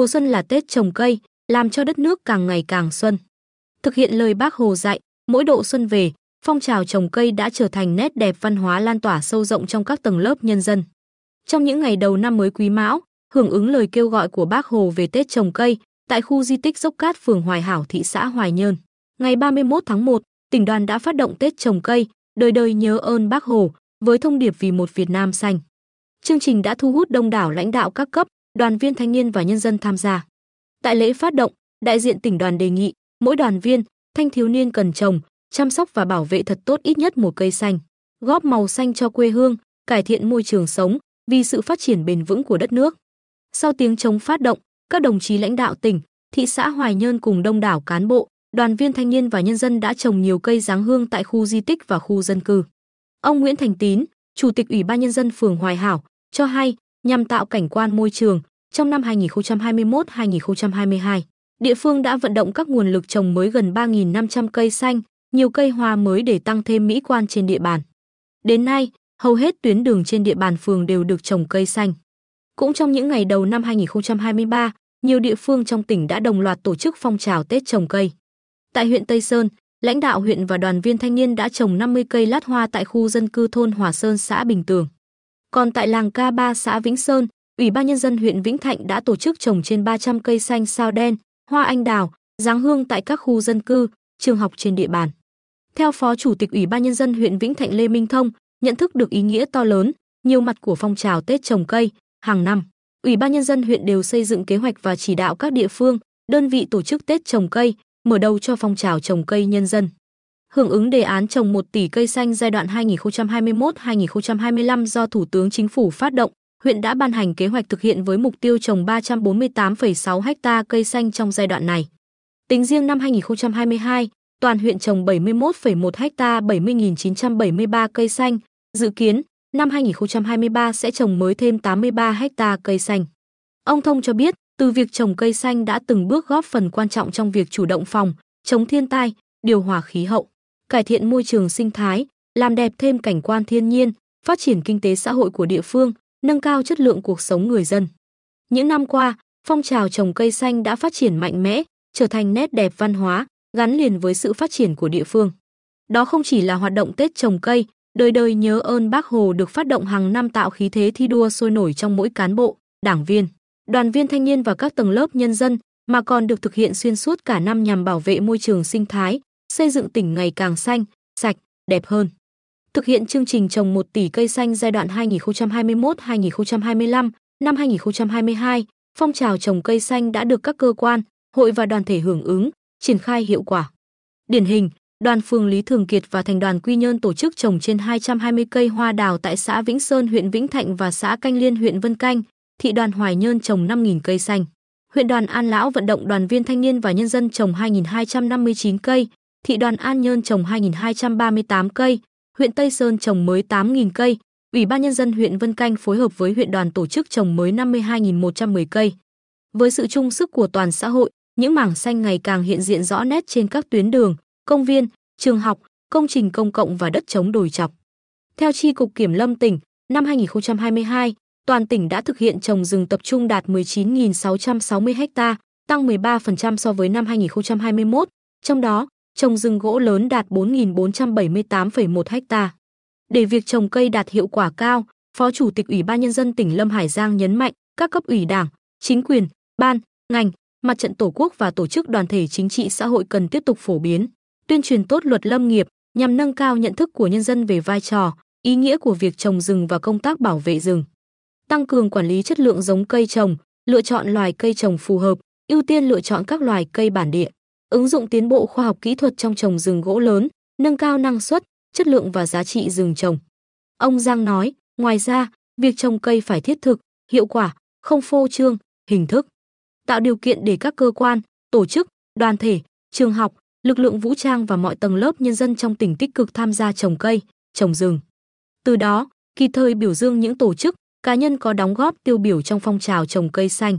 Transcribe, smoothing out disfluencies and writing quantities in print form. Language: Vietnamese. Mùa xuân là Tết trồng cây, làm cho đất nước càng ngày càng xuân. Thực hiện lời Bác Hồ dạy, mỗi độ xuân về, phong trào trồng cây đã trở thành nét đẹp văn hóa lan tỏa sâu rộng trong các tầng lớp nhân dân. Trong những ngày đầu năm mới Quý Mão, hưởng ứng lời kêu gọi của Bác Hồ về Tết trồng cây, tại khu di tích Dốc Cát phường Hoài Hảo, thị xã Hoài Nhơn, ngày 31 tháng 1, tỉnh đoàn đã phát động Tết trồng cây, đời đời nhớ ơn Bác Hồ với thông điệp vì một Việt Nam xanh. Chương trình đã thu hút đông đảo lãnh đạo các cấp, đoàn viên thanh niên và nhân dân tham gia. Tại lễ phát động, đại diện tỉnh đoàn đề nghị mỗi đoàn viên, thanh thiếu niên cần trồng, chăm sóc và bảo vệ thật tốt ít nhất một cây xanh, góp màu xanh cho quê hương, cải thiện môi trường sống vì sự phát triển bền vững của đất nước. Sau tiếng trống phát động, các đồng chí lãnh đạo tỉnh, thị xã Hoài Nhơn cùng đông đảo cán bộ, đoàn viên thanh niên và nhân dân đã trồng nhiều cây giáng hương tại khu di tích và khu dân cư. Ông Nguyễn Thành Tín, Chủ tịch Ủy ban Nhân dân phường Hoài Hảo, cho hay nhằm tạo cảnh quan môi trường, trong năm 2021-2022, địa phương đã vận động các nguồn lực trồng mới gần 3.500 cây xanh, nhiều cây hoa mới để tăng thêm mỹ quan trên địa bàn. Đến nay, hầu hết tuyến đường trên địa bàn phường đều được trồng cây xanh. Cũng trong những ngày đầu năm 2023, nhiều địa phương trong tỉnh đã đồng loạt tổ chức phong trào Tết trồng cây. Tại huyện Tây Sơn, lãnh đạo huyện và đoàn viên thanh niên đã trồng 50 cây lát hoa tại khu dân cư thôn Hòa Sơn, xã Bình Tường. Còn tại làng K3, xã Vĩnh Sơn, Ủy ban Nhân dân huyện Vĩnh Thạnh đã tổ chức trồng trên 300 cây xanh sao đen, hoa anh đào, giáng hương tại các khu dân cư, trường học trên địa bàn. Theo Phó Chủ tịch Ủy ban Nhân dân huyện Vĩnh Thạnh Lê Minh Thông, nhận thức được ý nghĩa to lớn, nhiều mặt của phong trào Tết trồng cây, hàng năm, Ủy ban Nhân dân huyện đều xây dựng kế hoạch và chỉ đạo các địa phương, đơn vị tổ chức Tết trồng cây, mở đầu cho phong trào trồng cây nhân dân. Hưởng ứng đề án trồng 1 tỷ cây xanh giai đoạn 2021-2025 do Thủ tướng Chính phủ phát động, huyện đã ban hành kế hoạch thực hiện với mục tiêu trồng 348,6 ha cây xanh trong giai đoạn này. Tính riêng năm 2022, toàn huyện trồng 71,1 ha 70.973 cây xanh, dự kiến năm 2023 sẽ trồng mới thêm 83 ha cây xanh. Ông Thông cho biết, từ việc trồng cây xanh đã từng bước góp phần quan trọng trong việc chủ động phòng, chống thiên tai, điều hòa khí hậu, cải thiện môi trường sinh thái, làm đẹp thêm cảnh quan thiên nhiên, phát triển kinh tế xã hội của địa phương, nâng cao chất lượng cuộc sống người dân. Những năm qua, phong trào trồng cây xanh đã phát triển mạnh mẽ, trở thành nét đẹp văn hóa, gắn liền với sự phát triển của địa phương. Đó không chỉ là hoạt động Tết trồng cây, đời đời nhớ ơn Bác Hồ được phát động hàng năm tạo khí thế thi đua sôi nổi trong mỗi cán bộ, đảng viên, đoàn viên thanh niên và các tầng lớp nhân dân, mà còn được thực hiện xuyên suốt cả năm nhằm bảo vệ môi trường sinh thái, xây dựng tỉnh ngày càng xanh, sạch, đẹp hơn. Thực hiện chương trình trồng 1 tỷ cây xanh giai đoạn 2021-2025, năm 2022, phong trào trồng cây xanh đã được các cơ quan, hội và đoàn thể hưởng ứng, triển khai hiệu quả. Điển hình, đoàn phường Lý Thường Kiệt và thành đoàn Quy Nhơn tổ chức trồng trên 220 cây hoa đào tại xã Vĩnh Sơn, huyện Vĩnh Thạnh và xã Canh Liên, huyện Vân Canh, thị đoàn Hoài Nhơn trồng 5.000 cây xanh. Huyện đoàn An Lão vận động đoàn viên thanh niên và nhân dân trồng 2.259 cây, thị đoàn An Nhơn trồng 2.238 cây, huyện Tây Sơn trồng mới 8.000 cây, Ủy ban Nhân dân huyện Vân Canh phối hợp với huyện đoàn tổ chức trồng mới 52.110 cây. Với sự chung sức của toàn xã hội, những mảng xanh ngày càng hiện diện rõ nét trên các tuyến đường, công viên, trường học, công trình công cộng và đất trống đồi trọc. Theo Chi cục Kiểm Lâm tỉnh, năm 2022, toàn tỉnh đã thực hiện trồng rừng tập trung đạt 19.660 ha, tăng 13% so với năm 2021, trong đó trồng rừng gỗ lớn đạt 4.478,1 ha. Để việc trồng cây đạt hiệu quả cao, Phó Chủ tịch Ủy ban Nhân dân tỉnh Lâm Hải Giang nhấn mạnh các cấp ủy đảng, chính quyền, ban, ngành, Mặt trận Tổ quốc và tổ chức đoàn thể chính trị xã hội cần tiếp tục phổ biến, tuyên truyền tốt luật lâm nghiệp nhằm nâng cao nhận thức của nhân dân về vai trò, ý nghĩa của việc trồng rừng và công tác bảo vệ rừng. Tăng cường quản lý chất lượng giống cây trồng, lựa chọn loài cây trồng phù hợp, ưu tiên lựa chọn các loài cây bản địa, ứng dụng tiến bộ khoa học kỹ thuật trong trồng rừng gỗ lớn, nâng cao năng suất, chất lượng và giá trị rừng trồng. Ông Giang nói, ngoài ra, việc trồng cây phải thiết thực, hiệu quả, không phô trương, hình thức. Tạo điều kiện để các cơ quan, tổ chức, đoàn thể, trường học, lực lượng vũ trang và mọi tầng lớp nhân dân trong tỉnh tích cực tham gia trồng cây, trồng rừng. Từ đó, kịp thời biểu dương những tổ chức, cá nhân có đóng góp tiêu biểu trong phong trào trồng cây xanh.